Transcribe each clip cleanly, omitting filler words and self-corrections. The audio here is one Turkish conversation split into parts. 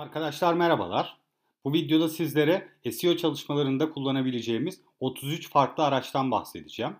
Arkadaşlar merhabalar. Bu videoda sizlere SEO çalışmalarında kullanabileceğimiz 33 farklı araçtan bahsedeceğim.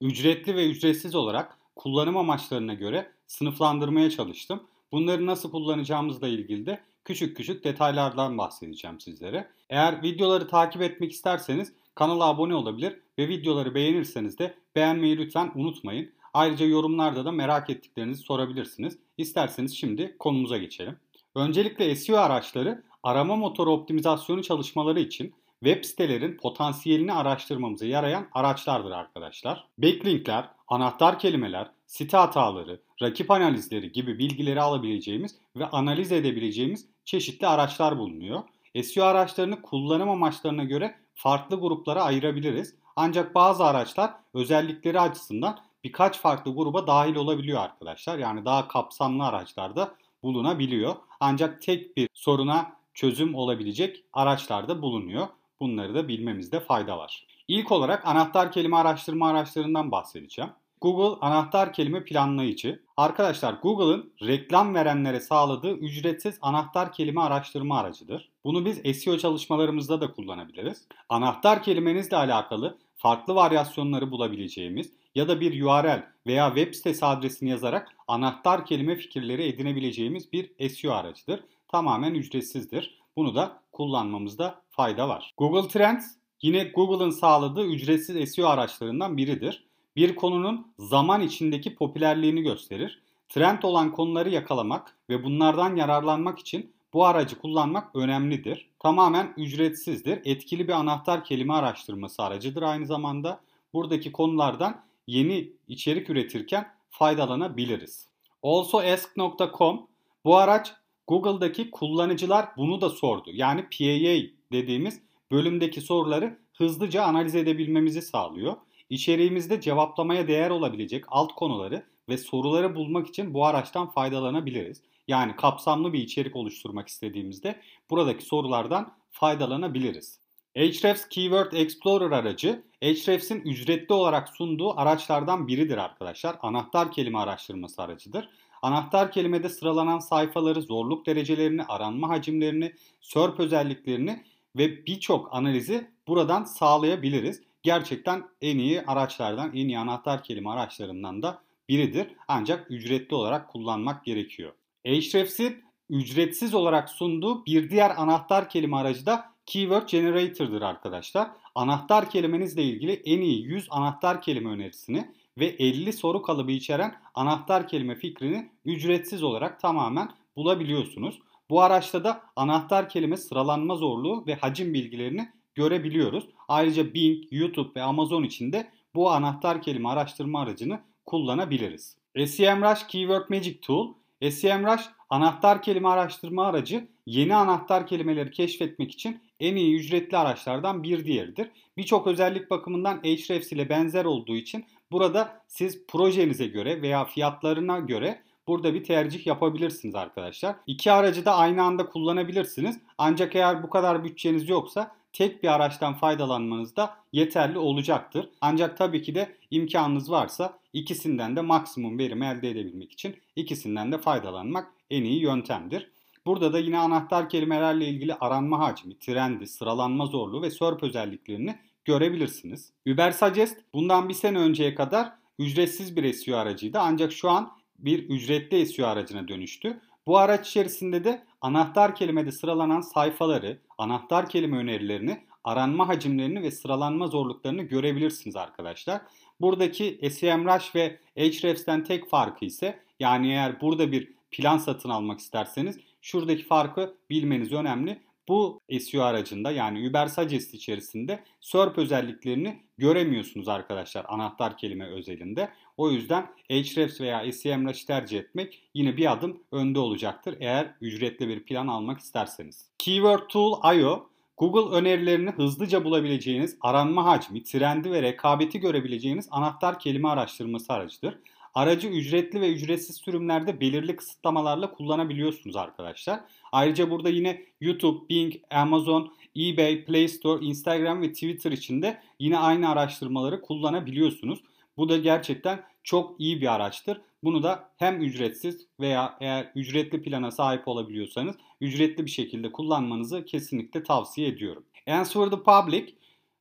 Ücretli ve ücretsiz olarak kullanım amaçlarına göre sınıflandırmaya çalıştım. Bunları nasıl kullanacağımızla ilgili de küçük detaylardan bahsedeceğim sizlere. Eğer videoları takip etmek isterseniz kanala abone olabilir ve videoları beğenirseniz de beğenmeyi lütfen unutmayın. Ayrıca yorumlarda da merak ettiklerinizi sorabilirsiniz. İsterseniz şimdi konumuza geçelim. Öncelikle SEO araçları arama motoru optimizasyonu çalışmaları için web sitelerin potansiyelini araştırmamıza yarayan araçlardır arkadaşlar. Backlinkler, anahtar kelimeler, site hataları, rakip analizleri gibi bilgileri alabileceğimiz ve analiz edebileceğimiz çeşitli araçlar bulunuyor. SEO araçlarını kullanım amaçlarına göre farklı gruplara ayırabiliriz. Ancak bazı araçlar özellikleri açısından birkaç farklı gruba dahil olabiliyor arkadaşlar. Yani daha kapsamlı araçlarda bulunabiliyor. Ancak tek bir soruna çözüm olabilecek araçlar da bulunuyor. Bunları da bilmemizde fayda var. İlk olarak anahtar kelime araştırma araçlarından bahsedeceğim. Google anahtar kelime planlayıcı. Arkadaşlar Google'ın reklam verenlere sağladığı ücretsiz anahtar kelime araştırma aracıdır. Bunu biz SEO çalışmalarımızda da kullanabiliriz. Anahtar kelimenizle alakalı farklı varyasyonları bulabileceğimiz ya da bir URL veya web sitesi adresini yazarak anahtar kelime fikirleri edinebileceğimiz bir SEO aracıdır. Tamamen ücretsizdir. Bunu da kullanmamızda fayda var. Google Trends yine Google'ın sağladığı ücretsiz SEO araçlarından biridir. Bir konunun zaman içindeki popülerliğini gösterir. Trend olan konuları yakalamak ve bunlardan yararlanmak için bu aracı kullanmak önemlidir. Tamamen ücretsizdir. Etkili bir anahtar kelime araştırması aracıdır aynı zamanda. Buradaki konulardan yeni içerik üretirken faydalanabiliriz. Alsoask.com bu araç Google'daki kullanıcılar bunu da sordu. Yani PAA dediğimiz bölümdeki soruları hızlıca analiz edebilmemizi sağlıyor. İçeriğimizde cevaplamaya değer olabilecek alt konuları ve soruları bulmak için bu araçtan faydalanabiliriz. Yani kapsamlı bir içerik oluşturmak istediğimizde buradaki sorulardan faydalanabiliriz. Ahrefs Keyword Explorer aracı, Ahrefs'in ücretli olarak sunduğu araçlardan biridir arkadaşlar. Anahtar kelime araştırması aracıdır. Anahtar kelimede sıralanan sayfaları, zorluk derecelerini, aranma hacimlerini, SERP özelliklerini ve birçok analizi buradan sağlayabiliriz. Gerçekten en iyi araçlardan, en iyi anahtar kelime araçlarından da biridir. Ancak ücretli olarak kullanmak gerekiyor. Ahrefs'in ücretsiz olarak sunduğu bir diğer anahtar kelime aracı da Keyword Generator'dır arkadaşlar. Anahtar kelimenizle ilgili en iyi 100 anahtar kelime önerisini ve 50 soru kalıbı içeren anahtar kelime fikrini ücretsiz olarak tamamen bulabiliyorsunuz. Bu araçta da anahtar kelime sıralanma zorluğu ve hacim bilgilerini görebiliyoruz. Ayrıca Bing, YouTube ve Amazon için de bu anahtar kelime araştırma aracını kullanabiliriz. SEMrush Keyword Magic Tool. SEMrush anahtar kelime araştırma aracı yeni anahtar kelimeleri keşfetmek için en iyi ücretli araçlardan bir diğeridir. Birçok özellik bakımından Ahrefs ile benzer olduğu için burada siz projenize göre veya fiyatlarına göre burada bir tercih yapabilirsiniz arkadaşlar. İki aracı da aynı anda kullanabilirsiniz. Ancak eğer bu kadar bütçeniz yoksa tek bir araçtan faydalanmanız da yeterli olacaktır. Ancak tabii ki de imkanınız varsa ikisinden de maksimum verim elde edebilmek için ikisinden de faydalanmak en iyi yöntemdir. Burada da yine anahtar kelimelerle ilgili aranma hacmi, trendi, sıralanma zorluğu ve SERP özelliklerini görebilirsiniz. Übersuggest bundan bir sene önceye kadar ücretsiz bir SEO aracıydı. Ancak şu an bir ücretli SEO aracına dönüştü. Bu araç içerisinde de anahtar kelimede sıralanan sayfaları, anahtar kelime önerilerini, aranma hacimlerini ve sıralanma zorluklarını görebilirsiniz arkadaşlar. Buradaki SEMrush ve Ahrefs'ten tek farkı ise, yani eğer burada bir plan satın almak isterseniz şuradaki farkı bilmeniz önemli. Bu SEO aracında, yani Übersuggest içerisinde SERP özelliklerini göremiyorsunuz arkadaşlar anahtar kelime özelinde. O yüzden Ahrefs veya SEMrush'ı tercih etmek yine bir adım önde olacaktır eğer ücretli bir plan almak isterseniz. KeywordTool.io Google önerilerini hızlıca bulabileceğiniz, aranma hacmi, trendi ve rekabeti görebileceğiniz anahtar kelime araştırması aracıdır. Aracı ücretli ve ücretsiz sürümlerde belirli kısıtlamalarla kullanabiliyorsunuz arkadaşlar. Ayrıca burada yine YouTube, Bing, Amazon, eBay, Play Store, Instagram ve Twitter için de yine aynı araştırmaları kullanabiliyorsunuz. Bu da gerçekten çok iyi bir araçtır. Bunu da hem ücretsiz veya eğer ücretli plana sahip olabiliyorsanız ücretli bir şekilde kullanmanızı kesinlikle tavsiye ediyorum. Answer the Public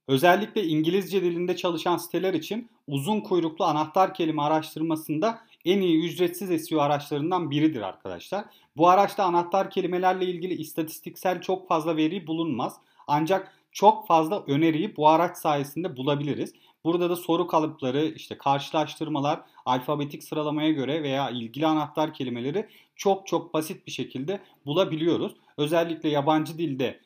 özellikle İngilizce dilinde çalışan siteler için uzun kuyruklu anahtar kelime araştırmasında en iyi ücretsiz SEO araçlarından biridir arkadaşlar. Bu araçta anahtar kelimelerle ilgili istatistiksel çok fazla veri bulunmaz. Ancak çok fazla öneriyi bu araç sayesinde bulabiliriz. Burada da soru kalıpları, işte karşılaştırmalar, alfabetik sıralamaya göre veya ilgili anahtar kelimeleri çok basit bir şekilde bulabiliyoruz. Özellikle yabancı dilde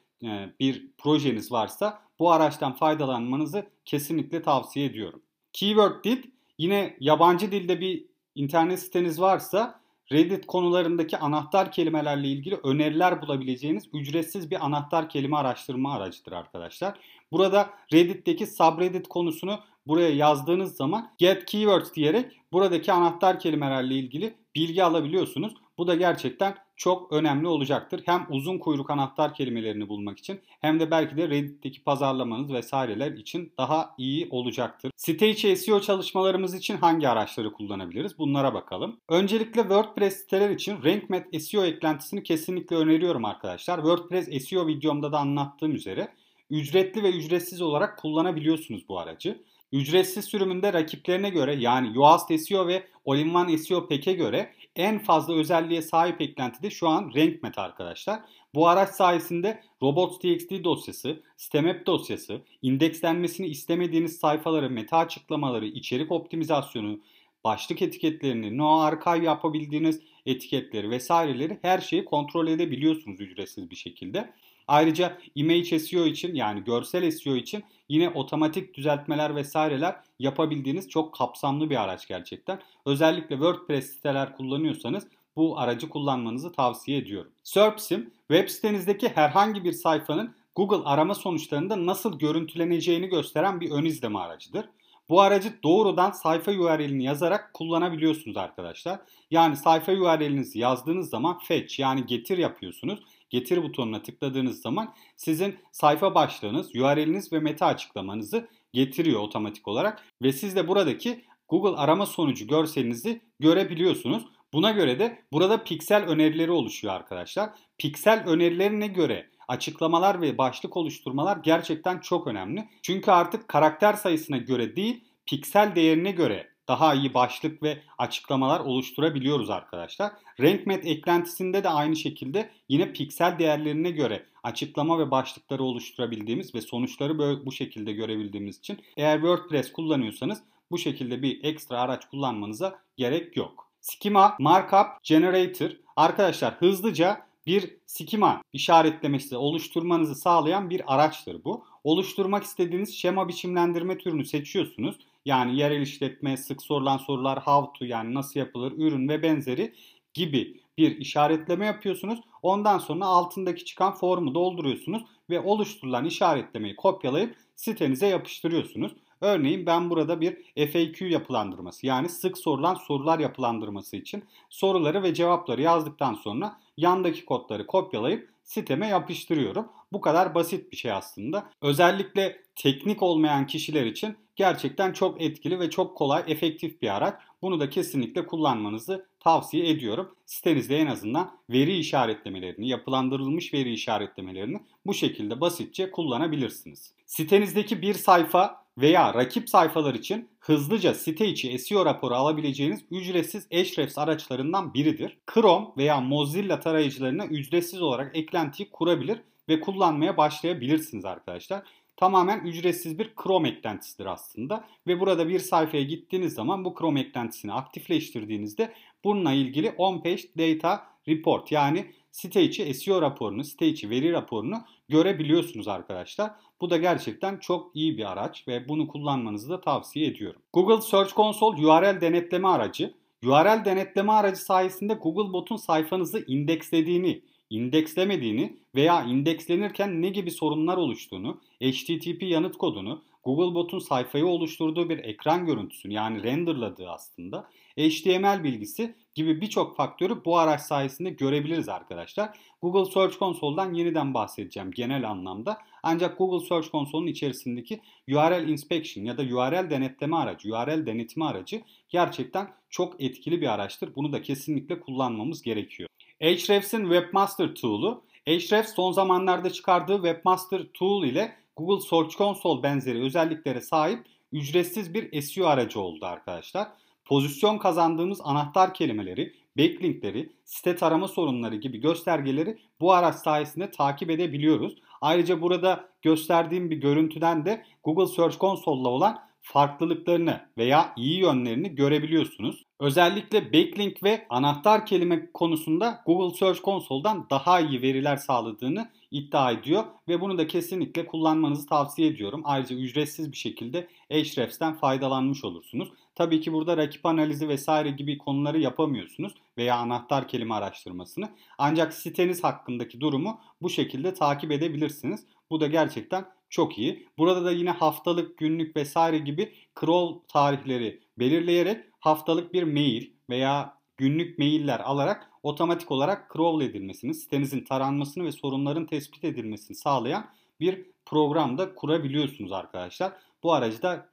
bir projeniz varsa bu araçtan faydalanmanızı kesinlikle tavsiye ediyorum. Keyworded yine yabancı dilde bir internet siteniz varsa Reddit konularındaki anahtar kelimelerle ilgili öneriler bulabileceğiniz ücretsiz bir anahtar kelime araştırma aracıdır arkadaşlar. Burada Reddit'teki subreddit konusunu buraya yazdığınız zaman get keywords diyerek buradaki anahtar kelimelerle ilgili bilgi alabiliyorsunuz. Bu da gerçekten çok önemli olacaktır. Hem uzun kuyruk anahtar kelimelerini bulmak için hem de belki de Reddit'teki pazarlamanız vesaireler için daha iyi olacaktır. Site içi SEO çalışmalarımız için hangi araçları kullanabiliriz? Bunlara bakalım. Öncelikle WordPress siteler için Rank Math SEO eklentisini kesinlikle öneriyorum arkadaşlar. WordPress SEO videomda da anlattığım üzere ücretli ve ücretsiz olarak kullanabiliyorsunuz bu aracı. Ücretsiz sürümünde rakiplerine göre yani Yoast SEO ve All-in-One SEO Pack'e göre en fazla özelliğe sahip eklenti de şu an Rank Math arkadaşlar. Bu araç sayesinde robots.txt dosyası, sitemap dosyası, indekslenmesini istemediğiniz sayfaları, meta açıklamaları, içerik optimizasyonu, başlık etiketlerini, no archive yapabildiğiniz etiketleri vesaireleri her şeyi kontrol edebiliyorsunuz ücretsiz bir şekilde. Ayrıca image SEO için yani görsel SEO için yine otomatik düzeltmeler vesaireler yapabildiğiniz çok kapsamlı bir araç gerçekten. Özellikle WordPress siteler kullanıyorsanız bu aracı kullanmanızı tavsiye ediyorum. Serpsim web sitenizdeki herhangi bir sayfanın Google arama sonuçlarında nasıl görüntüleneceğini gösteren bir ön izleme aracıdır. Bu aracı doğrudan sayfa URL'ini yazarak kullanabiliyorsunuz arkadaşlar. Yani sayfa URL'inizi yazdığınız zaman fetch yani getir yapıyorsunuz. Getir butonuna tıkladığınız zaman sizin sayfa başlığınız, URL'iniz ve meta açıklamanızı getiriyor otomatik olarak. Ve siz de buradaki Google arama sonucu görselinizi görebiliyorsunuz. Buna göre de burada piksel önerileri oluşuyor arkadaşlar. Piksel önerilerine göre açıklamalar ve başlık oluşturmalar gerçekten çok önemli. Çünkü artık karakter sayısına göre değil, piksel değerine göre daha iyi başlık ve açıklamalar oluşturabiliyoruz arkadaşlar. Rank Math eklentisinde de aynı şekilde yine piksel değerlerine göre açıklama ve başlıkları oluşturabildiğimiz ve sonuçları böyle bu şekilde görebildiğimiz için eğer WordPress kullanıyorsanız bu şekilde bir ekstra araç kullanmanıza gerek yok. Schema Markup Generator arkadaşlar hızlıca bir schema işaretlemesi oluşturmanızı sağlayan bir araçtır bu. Oluşturmak istediğiniz şema biçimlendirme türünü seçiyorsunuz. Yani yerel işletme, sık sorulan sorular, how to yani nasıl yapılır, ürün ve benzeri gibi bir işaretleme yapıyorsunuz. Ondan sonra altındaki çıkan formu dolduruyorsunuz ve oluşturulan işaretlemeyi kopyalayıp sitenize yapıştırıyorsunuz. Örneğin ben burada bir FAQ yapılandırması yani sık sorulan sorular yapılandırması için soruları ve cevapları yazdıktan sonra yandaki kodları kopyalayıp siteme yapıştırıyorum. Bu kadar basit bir şey aslında. Özellikle teknik olmayan kişiler için gerçekten çok etkili ve çok kolay, efektif bir araç. Bunu da kesinlikle kullanmanızı tavsiye ediyorum. Sitenizde en azından veri işaretlemelerini, yapılandırılmış veri işaretlemelerini bu şekilde basitçe kullanabilirsiniz. Sitenizdeki bir sayfa veya rakip sayfalar için hızlıca site içi SEO raporu alabileceğiniz ücretsiz Ahrefs araçlarından biridir. Chrome veya Mozilla tarayıcılarına ücretsiz olarak eklentiyi kurabilir ve kullanmaya başlayabilirsiniz arkadaşlar. Tamamen ücretsiz bir Chrome eklentisidir aslında ve burada bir sayfaya gittiğiniz zaman bu Chrome eklentisini aktifleştirdiğinizde bununla ilgili on-page data report yani site içi SEO raporunu, site içi veri raporunu görebiliyorsunuz arkadaşlar. Bu da gerçekten çok iyi bir araç ve bunu kullanmanızı da tavsiye ediyorum. Google Search Console URL denetleme aracı. URL denetleme aracı sayesinde Google Bot'un sayfanızı indekslediğini, indekslemediğini veya indekslenirken ne gibi sorunlar oluştuğunu, HTTP yanıt kodunu, Google Bot'un sayfayı oluşturduğu bir ekran görüntüsünü yani renderladığı aslında, HTML bilgisi gibi birçok faktörü bu araç sayesinde görebiliriz arkadaşlar. Google Search Console'dan yeniden bahsedeceğim genel anlamda. Ancak Google Search Console'un içerisindeki URL Inspection ya da URL denetleme aracı, URL denetimi aracı gerçekten çok etkili bir araçtır. Bunu da kesinlikle kullanmamız gerekiyor. Ahrefs'in Webmaster Tool'u. Ahrefs son zamanlarda çıkardığı Webmaster Tool ile Google Search Console benzeri özelliklere sahip ücretsiz bir SEO aracı oldu arkadaşlar. Pozisyon kazandığımız anahtar kelimeleri, backlinkleri, site tarama sorunları gibi göstergeleri bu araç sayesinde takip edebiliyoruz. Ayrıca burada gösterdiğim bir görüntüden de Google Search Console'la olan farklılıklarını veya iyi yönlerini görebiliyorsunuz. Özellikle backlink ve anahtar kelime konusunda Google Search Console'dan daha iyi veriler sağladığını iddia ediyor ve bunu da kesinlikle kullanmanızı tavsiye ediyorum. Ayrıca ücretsiz bir şekilde Ahrefs'ten faydalanmış olursunuz. Tabii ki burada rakip analizi vesaire gibi konuları yapamıyorsunuz veya anahtar kelime araştırmasını. Ancak siteniz hakkındaki durumu bu şekilde takip edebilirsiniz. Bu da gerçekten çok iyi. Burada da yine haftalık, günlük vesaire gibi crawl tarihleri belirleyerek haftalık bir mail veya günlük mailler alarak otomatik olarak crawl edilmesini, sitenizin taranmasını ve sorunların tespit edilmesini sağlayan bir program da kurabiliyorsunuz arkadaşlar. Bu aracı da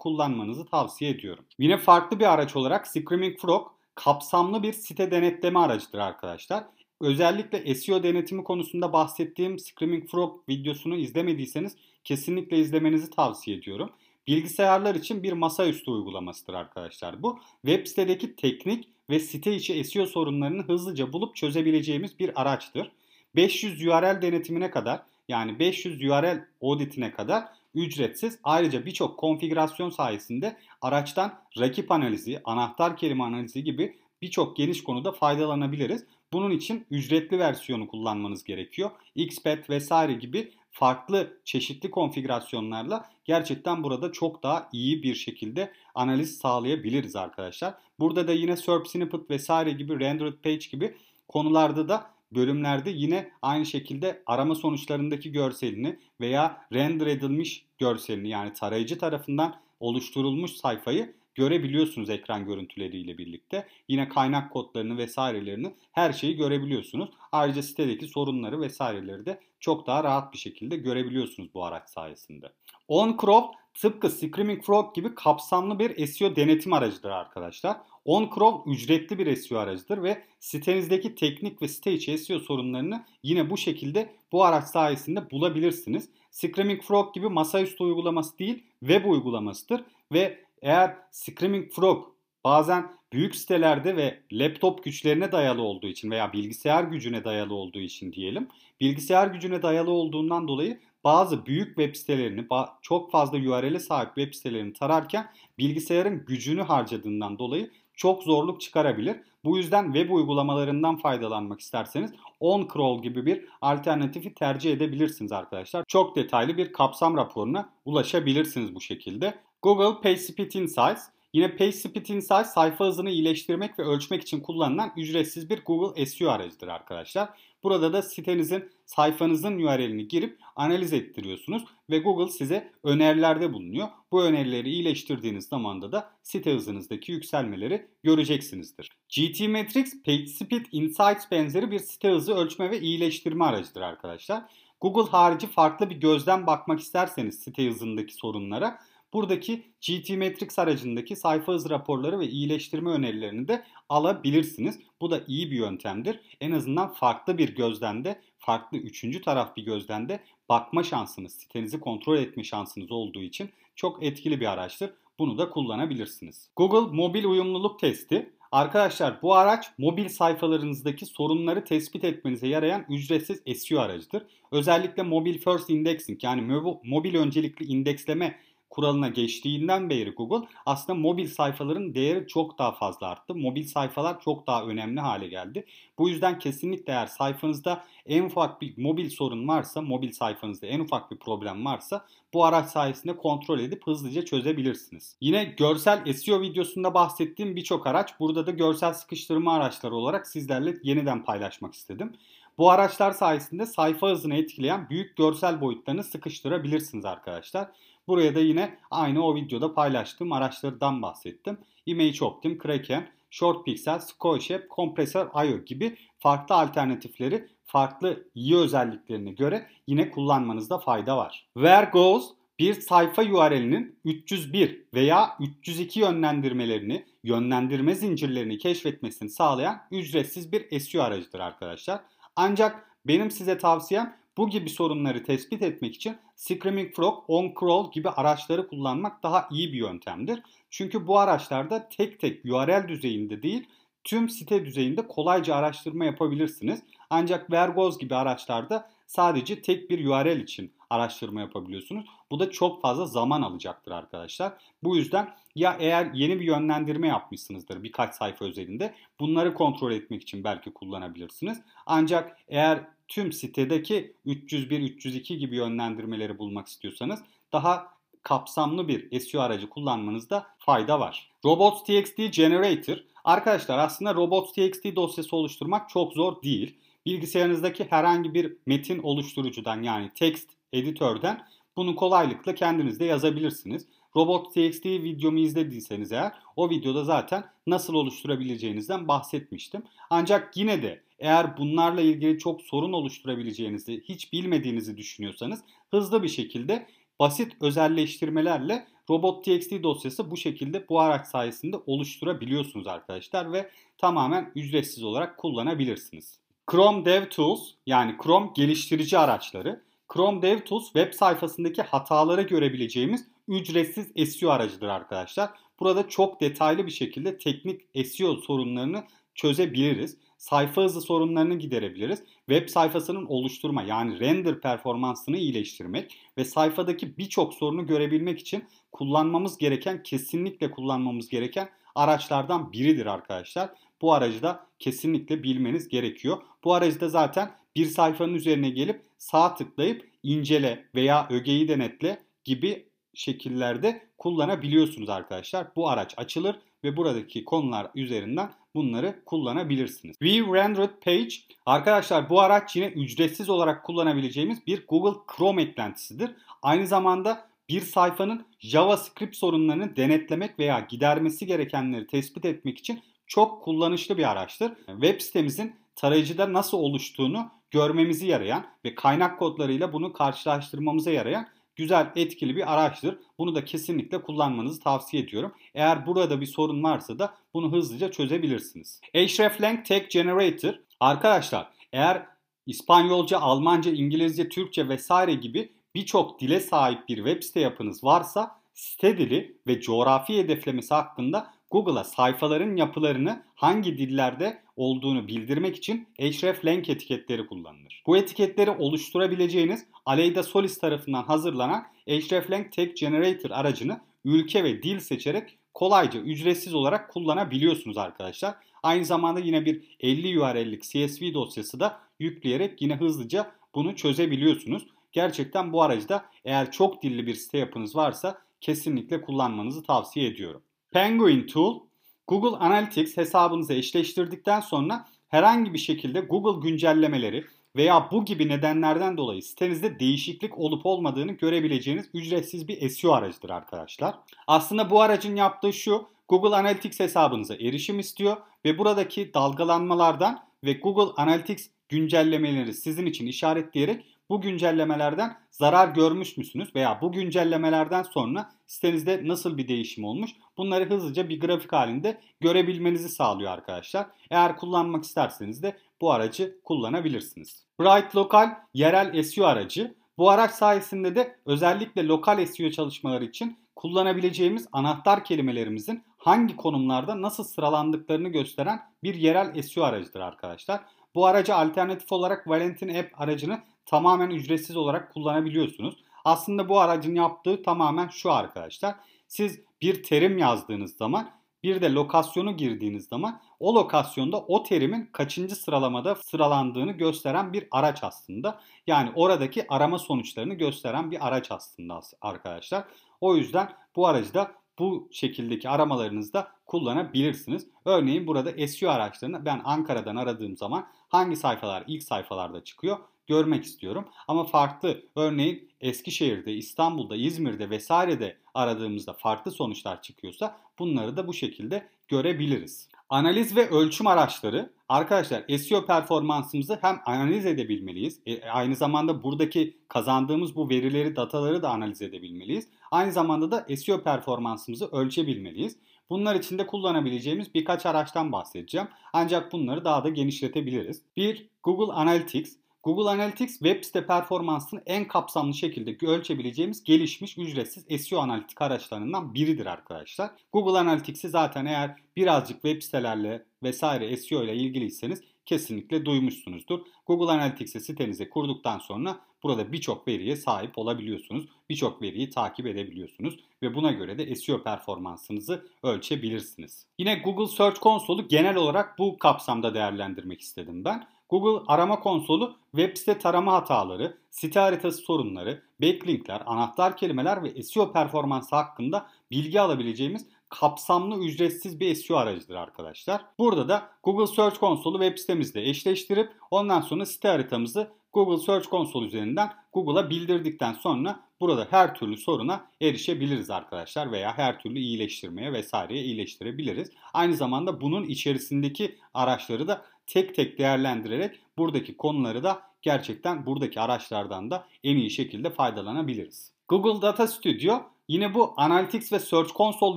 kullanmanızı tavsiye ediyorum. Yine farklı bir araç olarak Screaming Frog kapsamlı bir site denetleme aracıdır arkadaşlar. Özellikle SEO denetimi konusunda bahsettiğim Screaming Frog videosunu izlemediyseniz kesinlikle izlemenizi tavsiye ediyorum. Bilgisayarlar için bir masaüstü uygulamasıdır arkadaşlar bu. Web sitedeki teknik ve site içi SEO sorunlarını hızlıca bulup çözebileceğimiz bir araçtır. 500 URL denetimine kadar, yani 500 URL auditine kadar ücretsiz. Ayrıca birçok konfigürasyon sayesinde araçtan rakip analizi, anahtar kelime analizi gibi birçok geniş konuda faydalanabiliriz. Bunun için ücretli versiyonu kullanmanız gerekiyor. XPath vesaire gibi farklı çeşitli konfigürasyonlarla gerçekten burada çok daha iyi bir şekilde analiz sağlayabiliriz arkadaşlar. Burada da yine SERP Snippet vesaire gibi, Rendered Page gibi konularda da bölümlerde yine aynı şekilde arama sonuçlarındaki görselini veya render edilmiş görselini, yani tarayıcı tarafından oluşturulmuş sayfayı görebiliyorsunuz ekran görüntüleriyle birlikte. Yine kaynak kodlarını vesairelerini, her şeyi görebiliyorsunuz. Ayrıca sitedeki sorunları vesaireleri de çok daha rahat bir şekilde görebiliyorsunuz bu araç sayesinde. OnCrawl tıpkı Screaming Frog gibi kapsamlı bir SEO denetim aracıdır arkadaşlar. OnCrawl ücretli bir SEO aracıdır ve sitenizdeki teknik ve site içi SEO sorunlarını yine bu şekilde bu araç sayesinde bulabilirsiniz. Screaming Frog gibi masaüstü uygulaması değil, web uygulamasıdır ve eğer Screaming Frog bazen büyük sitelerde ve laptop güçlerine dayalı olduğu için veya bilgisayar gücüne dayalı olduğu için diyelim, bilgisayar gücüne dayalı olduğundan dolayı bazı büyük web sitelerini, çok fazla URL'e sahip web sitelerini tararken bilgisayarın gücünü harcadığından dolayı çok zorluk çıkarabilir. Bu yüzden web uygulamalarından faydalanmak isterseniz OnCrawl gibi bir alternatifi tercih edebilirsiniz arkadaşlar. Çok detaylı bir kapsam raporuna ulaşabilirsiniz bu şekilde. Google PageSpeed Insights. Yine PageSpeed Insights sayfa hızını iyileştirmek ve ölçmek için kullanılan ücretsiz bir Google SEO aracıdır arkadaşlar. Burada da sitenizin, sayfanızın URL'ini girip analiz ettiriyorsunuz ve Google size önerilerde bulunuyor. Bu önerileri iyileştirdiğiniz zamanda da site hızınızdaki yükselmeleri göreceksinizdir. GTmetrix, PageSpeed Insights benzeri bir site hızı ölçme ve iyileştirme aracıdır arkadaşlar. Google harici farklı bir gözden bakmak isterseniz site hızındaki sorunlara, buradaki GTmetrix aracındaki sayfa hızı raporları ve iyileştirme önerilerini de alabilirsiniz. Bu da iyi bir yöntemdir. En azından farklı bir gözden de, farklı üçüncü taraf bir gözden de bakma şansınız, sitenizi kontrol etme şansınız olduğu için çok etkili bir araçtır. Bunu da kullanabilirsiniz. Google Mobil Uyumluluk Testi. Arkadaşlar bu araç mobil sayfalarınızdaki sorunları tespit etmenize yarayan ücretsiz SEO aracıdır. Özellikle Mobile First Indexing, yani mobil öncelikli indeksleme kuralına geçtiğinden beri Google aslında mobil sayfaların değeri çok daha fazla arttı. Mobil sayfalar çok daha önemli hale geldi. Bu yüzden kesinlikle eğer sayfanızda en ufak bir mobil sorun varsa, mobil sayfanızda en ufak bir problem varsa bu araç sayesinde kontrol edip hızlıca çözebilirsiniz. Yine görsel SEO videosunda bahsettiğim birçok araç, burada da görsel sıkıştırma araçları olarak sizlerle yeniden paylaşmak istedim. Bu araçlar sayesinde sayfa hızını etkileyen büyük görsel boyutlarını sıkıştırabilirsiniz arkadaşlar. Buraya da yine aynı o videoda paylaştığım araçlardan bahsettim. Image Optim, Kraken, Short Pixel, Square Shape, Compressor.io gibi farklı alternatifleri farklı iyi özelliklerine göre yine kullanmanızda fayda var. Where Goes bir sayfa URL'inin 301 veya 302 yönlendirmelerini, yönlendirme zincirlerini keşfetmesini sağlayan ücretsiz bir SEO aracıdır arkadaşlar. Ancak benim size tavsiyem bu gibi sorunları tespit etmek için Screaming Frog, OnCrawl gibi araçları kullanmak daha iyi bir yöntemdir. Çünkü bu araçlarda tek tek URL düzeyinde değil, tüm site düzeyinde kolayca araştırma yapabilirsiniz. Ancak Where Goes gibi araçlarda sadece tek bir URL için araştırma yapabiliyorsunuz. Bu da çok fazla zaman alacaktır arkadaşlar. Bu yüzden ya eğer yeni bir yönlendirme yapmışsınızdır birkaç sayfa özelinde, bunları kontrol etmek için belki kullanabilirsiniz. Ancak eğer tüm sitedeki 301-302 gibi yönlendirmeleri bulmak istiyorsanız daha kapsamlı bir SEO aracı kullanmanızda fayda var. Robots.txt Generator. Arkadaşlar aslında Robots.txt dosyası oluşturmak çok zor değil. Bilgisayarınızdaki herhangi bir metin oluşturucudan, yani text editörden bunu kolaylıkla kendiniz de yazabilirsiniz. Robots.txt videomu izlediyseniz eğer, o videoda zaten nasıl oluşturabileceğinizden bahsetmiştim. Ancak yine de eğer bunlarla ilgili çok sorun oluşturabileceğinizi, hiç bilmediğinizi düşünüyorsanız hızlı bir şekilde basit özelleştirmelerle Robot.txt dosyası bu şekilde, bu araç sayesinde oluşturabiliyorsunuz arkadaşlar ve tamamen ücretsiz olarak kullanabilirsiniz. Chrome DevTools, yani Chrome geliştirici araçları. Chrome DevTools web sayfasındaki hataları görebileceğimiz ücretsiz SEO aracıdır arkadaşlar. Burada çok detaylı bir şekilde teknik SEO sorunlarını çözebiliriz. Sayfa hızı sorunlarını giderebiliriz. Web sayfasının oluşturma, yani render performansını iyileştirmek ve sayfadaki birçok sorunu görebilmek için kullanmamız gereken, kesinlikle kullanmamız gereken araçlardan biridir arkadaşlar. Bu aracı da kesinlikle bilmeniz gerekiyor. Bu aracı da zaten bir sayfanın üzerine gelip sağ tıklayıp incele veya ögeyi denetle gibi şekillerde kullanabiliyorsunuz arkadaşlar. Bu araç açılır ve buradaki konular üzerinden bunları kullanabilirsiniz. We Rendered Page. Arkadaşlar bu araç yine ücretsiz olarak kullanabileceğimiz bir Google Chrome eklentisidir. Aynı zamanda bir sayfanın JavaScript sorunlarını denetlemek veya gidermesi gerekenleri tespit etmek için çok kullanışlı bir araçtır. Web sitemizin tarayıcıda nasıl oluştuğunu görmemizi yarayan ve kaynak kodlarıyla bunu karşılaştırmamıza yarayan güzel, etkili bir araçtır. Bunu da kesinlikle kullanmanızı tavsiye ediyorum. Eğer burada bir sorun varsa da bunu hızlıca çözebilirsiniz. Hreflang Tag Generator. Arkadaşlar eğer İspanyolca, Almanca, İngilizce, Türkçe vesaire gibi birçok dile sahip bir web site yapınız varsa, site dili ve coğrafi hedeflemesi hakkında Google'a sayfaların yapılarını hangi dillerde olduğunu bildirmek için hreflang etiketleri kullanılır. Bu etiketleri oluşturabileceğiniz Aleyda Solis tarafından hazırlanan hreflang Tag Generator aracını ülke ve dil seçerek kolayca ücretsiz olarak kullanabiliyorsunuz arkadaşlar. Aynı zamanda yine bir 50 URL'lik CSV dosyası da yükleyerek yine hızlıca bunu çözebiliyorsunuz. Gerçekten bu aracı da eğer çok dilli bir site yapınız varsa kesinlikle kullanmanızı tavsiye ediyorum. Penguin Tool, Google Analytics hesabınızı eşleştirdikten sonra herhangi bir şekilde Google güncellemeleri veya bu gibi nedenlerden dolayı sitenizde değişiklik olup olmadığını görebileceğiniz ücretsiz bir SEO aracıdır arkadaşlar. Aslında bu aracın yaptığı şu: Google Analytics hesabınıza erişim istiyor ve buradaki dalgalanmalardan ve Google Analytics güncellemeleri sizin için işaretleyerek bu güncellemelerden zarar görmüş müsünüz veya bu güncellemelerden sonra sitenizde nasıl bir değişim olmuş, bunları hızlıca bir grafik halinde görebilmenizi sağlıyor arkadaşlar. Eğer kullanmak isterseniz de bu aracı kullanabilirsiniz. Bright Local yerel SEO aracı. Bu araç sayesinde de özellikle lokal SEO çalışmaları için kullanabileceğimiz anahtar kelimelerimizin hangi konumlarda nasıl sıralandıklarını gösteren bir yerel SEO aracıdır arkadaşlar. Bu araca alternatif olarak Valentin App aracını tamamen ücretsiz olarak kullanabiliyorsunuz. Aslında bu aracın yaptığı tamamen şu arkadaşlar: siz bir terim yazdığınız zaman, bir de lokasyonu girdiğiniz zaman o lokasyonda o terimin kaçıncı sıralamada sıralandığını gösteren bir araç aslında. Yani oradaki arama sonuçlarını gösteren bir araç aslında arkadaşlar. O yüzden bu aracı da bu şekildeki aramalarınızda kullanabilirsiniz. Örneğin burada SEO araçlarını ben Ankara'dan aradığım zaman hangi sayfalar ilk sayfalarda çıkıyor görmek istiyorum. Ama farklı, örneğin Eskişehir'de, İstanbul'da, İzmir'de vesairede aradığımızda farklı sonuçlar çıkıyorsa bunları da bu şekilde görebiliriz. Analiz ve ölçüm araçları. Arkadaşlar SEO performansımızı hem analiz edebilmeliyiz. Aynı zamanda buradaki kazandığımız bu verileri, dataları da analiz edebilmeliyiz. Aynı zamanda da SEO performansımızı ölçebilmeliyiz. Bunlar için de kullanabileceğimiz birkaç araçtan bahsedeceğim. Ancak bunları daha da genişletebiliriz. 1. Google Analytics. Google Analytics web site performansını en kapsamlı şekilde ölçebileceğimiz gelişmiş ücretsiz SEO analitik araçlarından biridir arkadaşlar. Google Analytics'i zaten eğer birazcık web sitelerle vesaire SEO ile ilgiliyseniz kesinlikle duymuşsunuzdur. Google Analytics'i sitenize kurduktan sonra burada birçok veriye sahip olabiliyorsunuz. Birçok veriyi takip edebiliyorsunuz ve buna göre de SEO performansınızı ölçebilirsiniz. Yine Google Search Console'u genel olarak bu kapsamda değerlendirmek istedim ben. Google Arama Konsolu web site tarama hataları, site haritası sorunları, backlinkler, anahtar kelimeler ve SEO performansı hakkında bilgi alabileceğimiz kapsamlı ücretsiz bir SEO aracıdır arkadaşlar. Burada da Google Search Console'u web sitemizle eşleştirip ondan sonra site haritamızı Google Search Console üzerinden Google'a bildirdikten sonra burada her türlü soruna erişebiliriz arkadaşlar veya her türlü iyileştirmeye vesaireye iyileştirebiliriz. Aynı zamanda bunun içerisindeki araçları da tek tek değerlendirerek buradaki konuları da gerçekten buradaki araçlardan da en iyi şekilde faydalanabiliriz. Google Data Studio yine bu Analytics ve Search Console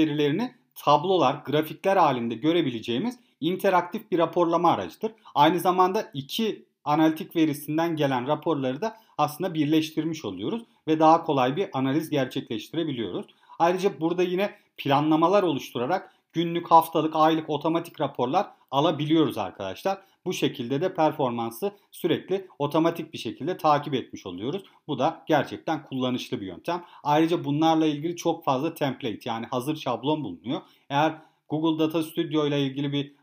verilerini tablolar, grafikler halinde görebileceğimiz interaktif bir raporlama aracıdır. Aynı zamanda iki analitik verisinden gelen raporları da aslında birleştirmiş oluyoruz ve daha kolay bir analiz gerçekleştirebiliyoruz. Ayrıca burada yine planlamalar oluşturarak günlük, haftalık, aylık otomatik raporlar alabiliyoruz arkadaşlar. Bu şekilde de performansı sürekli otomatik bir şekilde takip etmiş oluyoruz. Bu da gerçekten kullanışlı bir yöntem. Ayrıca bunlarla ilgili çok fazla template yani hazır şablon bulunuyor. Eğer Google Data Studio ile ilgili bir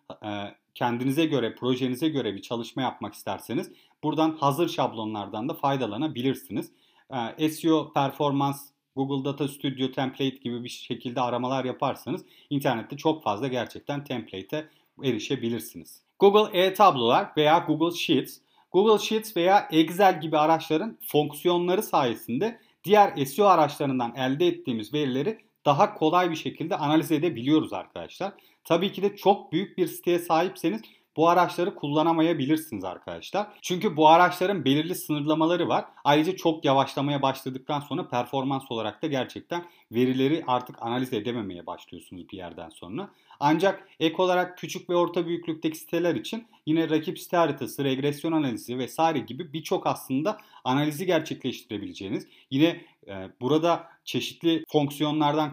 kendinize göre, projenize göre bir çalışma yapmak isterseniz buradan hazır şablonlardan da faydalanabilirsiniz. SEO performans, Google Data Studio template gibi bir şekilde aramalar yaparsanız internette çok fazla gerçekten template'e erişebilirsiniz. Google E-Tablolar veya Google Sheets. Google Sheets veya Excel gibi araçların fonksiyonları sayesinde diğer SEO araçlarından elde ettiğimiz verileri daha kolay bir şekilde analiz edebiliyoruz arkadaşlar. Tabii ki de çok büyük bir siteye sahipseniz bu araçları kullanamayabilirsiniz arkadaşlar. Çünkü bu araçların belirli sınırlamaları var. Ayrıca çok yavaşlamaya başladıktan sonra performans olarak da gerçekten verileri artık analiz edememeye başlıyorsunuz bir yerden sonra. Ancak ek olarak küçük ve orta büyüklükteki siteler için yine rakip site haritası, regresyon analizi vesaire gibi birçok aslında analizi gerçekleştirebileceğiniz, yine burada çeşitli fonksiyonlardan,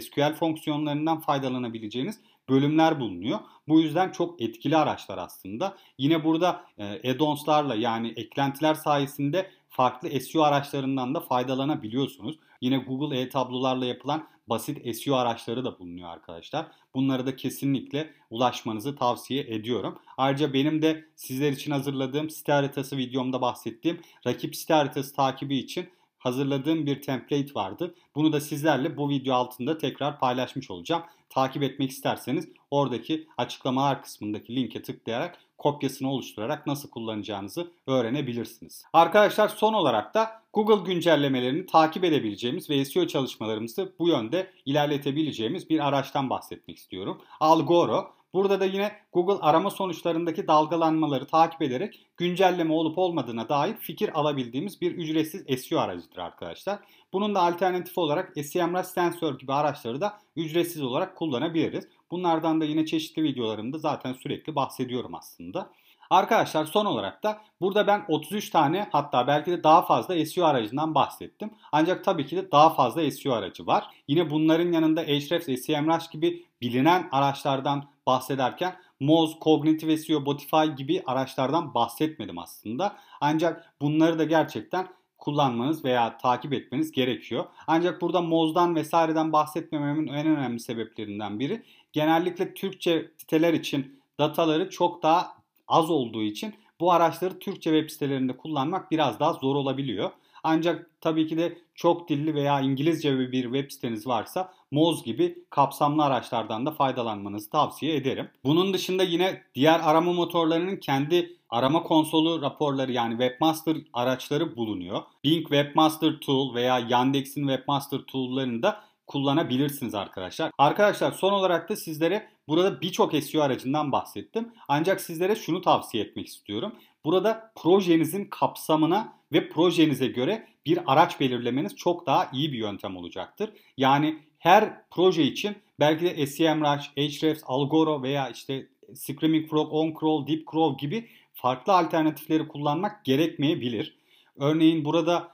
SQL fonksiyonlarından faydalanabileceğiniz bölümler bulunuyor. Bu yüzden çok etkili araçlar aslında. Yine burada add-ons'larla yani eklentiler sayesinde farklı SEO araçlarından da faydalanabiliyorsunuz. Yine Google E-tablolarla yapılan basit SEO araçları da bulunuyor arkadaşlar. Bunlara da kesinlikle ulaşmanızı tavsiye ediyorum. Ayrıca benim de sizler için hazırladığım site haritası videomda bahsettiğim rakip site haritası takibi için hazırladığım bir template vardı. Bunu da sizlerle bu video altında tekrar paylaşmış olacağım. Takip etmek isterseniz oradaki açıklamalar kısmındaki linke tıklayarak kopyasını oluşturarak nasıl kullanacağınızı öğrenebilirsiniz. Arkadaşlar son olarak da Google güncellemelerini takip edebileceğimiz ve SEO çalışmalarımızı bu yönde ilerletebileceğimiz bir araçtan bahsetmek istiyorum. Algoroo. Burada da yine Google arama sonuçlarındaki dalgalanmaları takip ederek güncelleme olup olmadığına dair fikir alabildiğimiz bir ücretsiz SEO aracıdır arkadaşlar. Bunun da alternatif olarak SEMrush Sensor gibi araçları da ücretsiz olarak kullanabiliriz. Bunlardan da yine çeşitli videolarımda zaten sürekli bahsediyorum aslında. Arkadaşlar son olarak da burada ben 33 tane hatta belki de daha fazla SEO aracından bahsettim. Ancak tabii ki de daha fazla SEO aracı var. Yine bunların yanında Ahrefs, SEMrush gibi bilinen araçlardan bahsederken Moz, Cognitive SEO, Botify gibi araçlardan bahsetmedim aslında. Ancak bunları da gerçekten kullanmanız veya takip etmeniz gerekiyor. Ancak burada Moz'dan vesaireden bahsetmememin en önemli sebeplerinden biri genellikle Türkçe siteler için dataları çok daha az olduğu için bu araçları Türkçe web sitelerinde kullanmak biraz daha zor olabiliyor. Ancak tabii ki de çok dilli veya İngilizce bir web siteniz varsa Moz gibi kapsamlı araçlardan da faydalanmanızı tavsiye ederim. Bunun dışında yine diğer arama motorlarının kendi arama konsolu raporları yani Webmaster araçları bulunuyor. Bing Webmaster Tool veya Yandex'in Webmaster Tool'larını da kullanabilirsiniz arkadaşlar. Arkadaşlar son olarak da sizlere Burada birçok SEO aracından bahsettim. Ancak sizlere şunu tavsiye etmek istiyorum. Burada projenizin kapsamına ve projenize göre bir araç belirlemeniz çok daha iyi bir yöntem olacaktır. Yani her proje için belki de SEMrush, Ahrefs, Algoroo veya işte Screaming Frog, OnCrawl, Deep Crawl gibi farklı alternatifleri kullanmak gerekmeyebilir. Örneğin burada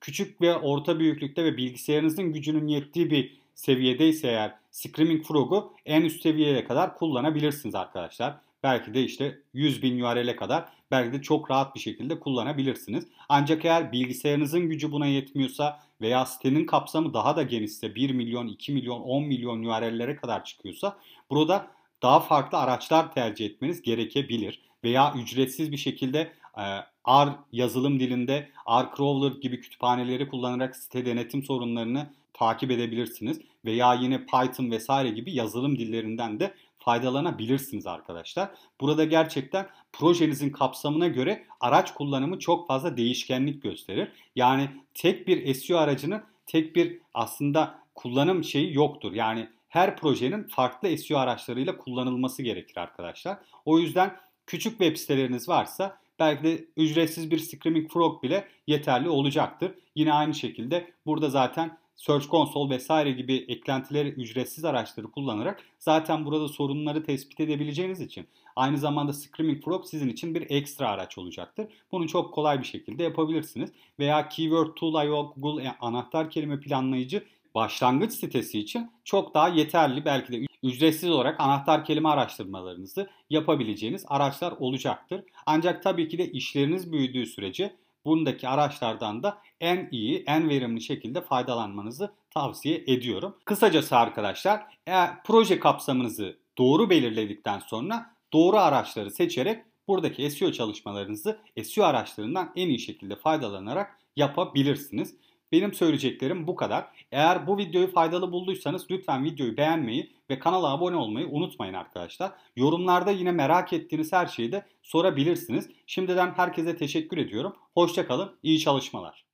küçük ve orta büyüklükte ve bilgisayarınızın gücünün yettiği bir seviyedeyse eğer Screaming Frog'u en üst seviyeye kadar kullanabilirsiniz arkadaşlar. Belki de işte 100.000 URL'e kadar belki de çok rahat bir şekilde kullanabilirsiniz. Ancak eğer bilgisayarınızın gücü buna yetmiyorsa veya sitenin kapsamı daha da genişse 1 milyon, 2 milyon, 10 milyon URL'lere kadar çıkıyorsa burada daha farklı araçlar tercih etmeniz gerekebilir. Veya ücretsiz bir şekilde R yazılım dilinde Rcrawler gibi kütüphaneleri kullanarak site denetim sorunlarını takip edebilirsiniz. Veya yine Python vesaire gibi yazılım dillerinden de faydalanabilirsiniz arkadaşlar. Burada gerçekten projenizin kapsamına göre araç kullanımı çok fazla değişkenlik gösterir. Yani tek bir SEO aracının tek bir aslında kullanım şeyi yoktur. Yani her projenin farklı SEO araçlarıyla kullanılması gerekir arkadaşlar. O yüzden küçük web siteleriniz varsa belki de ücretsiz bir Screaming Frog bile yeterli olacaktır. Yine aynı şekilde burada zaten Search Console vesaire gibi eklentileri, ücretsiz araçları kullanarak zaten burada sorunları tespit edebileceğiniz için aynı zamanda Screaming Frog sizin için bir ekstra araç olacaktır. Bunu çok kolay bir şekilde yapabilirsiniz. Veya KeywordTool.io Google anahtar kelime planlayıcı başlangıç sitesi için çok daha yeterli, belki de ücretsiz olarak anahtar kelime araştırmalarınızı yapabileceğiniz araçlar olacaktır. Ancak tabii ki de işleriniz büyüdüğü sürece bundaki araçlardan da en iyi, en verimli şekilde faydalanmanızı tavsiye ediyorum. Kısacası arkadaşlar, eğer proje kapsamınızı doğru belirledikten sonra doğru araçları seçerek buradaki SEO çalışmalarınızı SEO araçlarından en iyi şekilde faydalanarak yapabilirsiniz. Benim söyleyeceklerim bu kadar. Eğer bu videoyu faydalı bulduysanız lütfen videoyu beğenmeyi ve kanala abone olmayı unutmayın arkadaşlar. Yorumlarda yine merak ettiğiniz her şeyi de sorabilirsiniz. Şimdiden herkese teşekkür ediyorum. Hoşça kalın, iyi çalışmalar.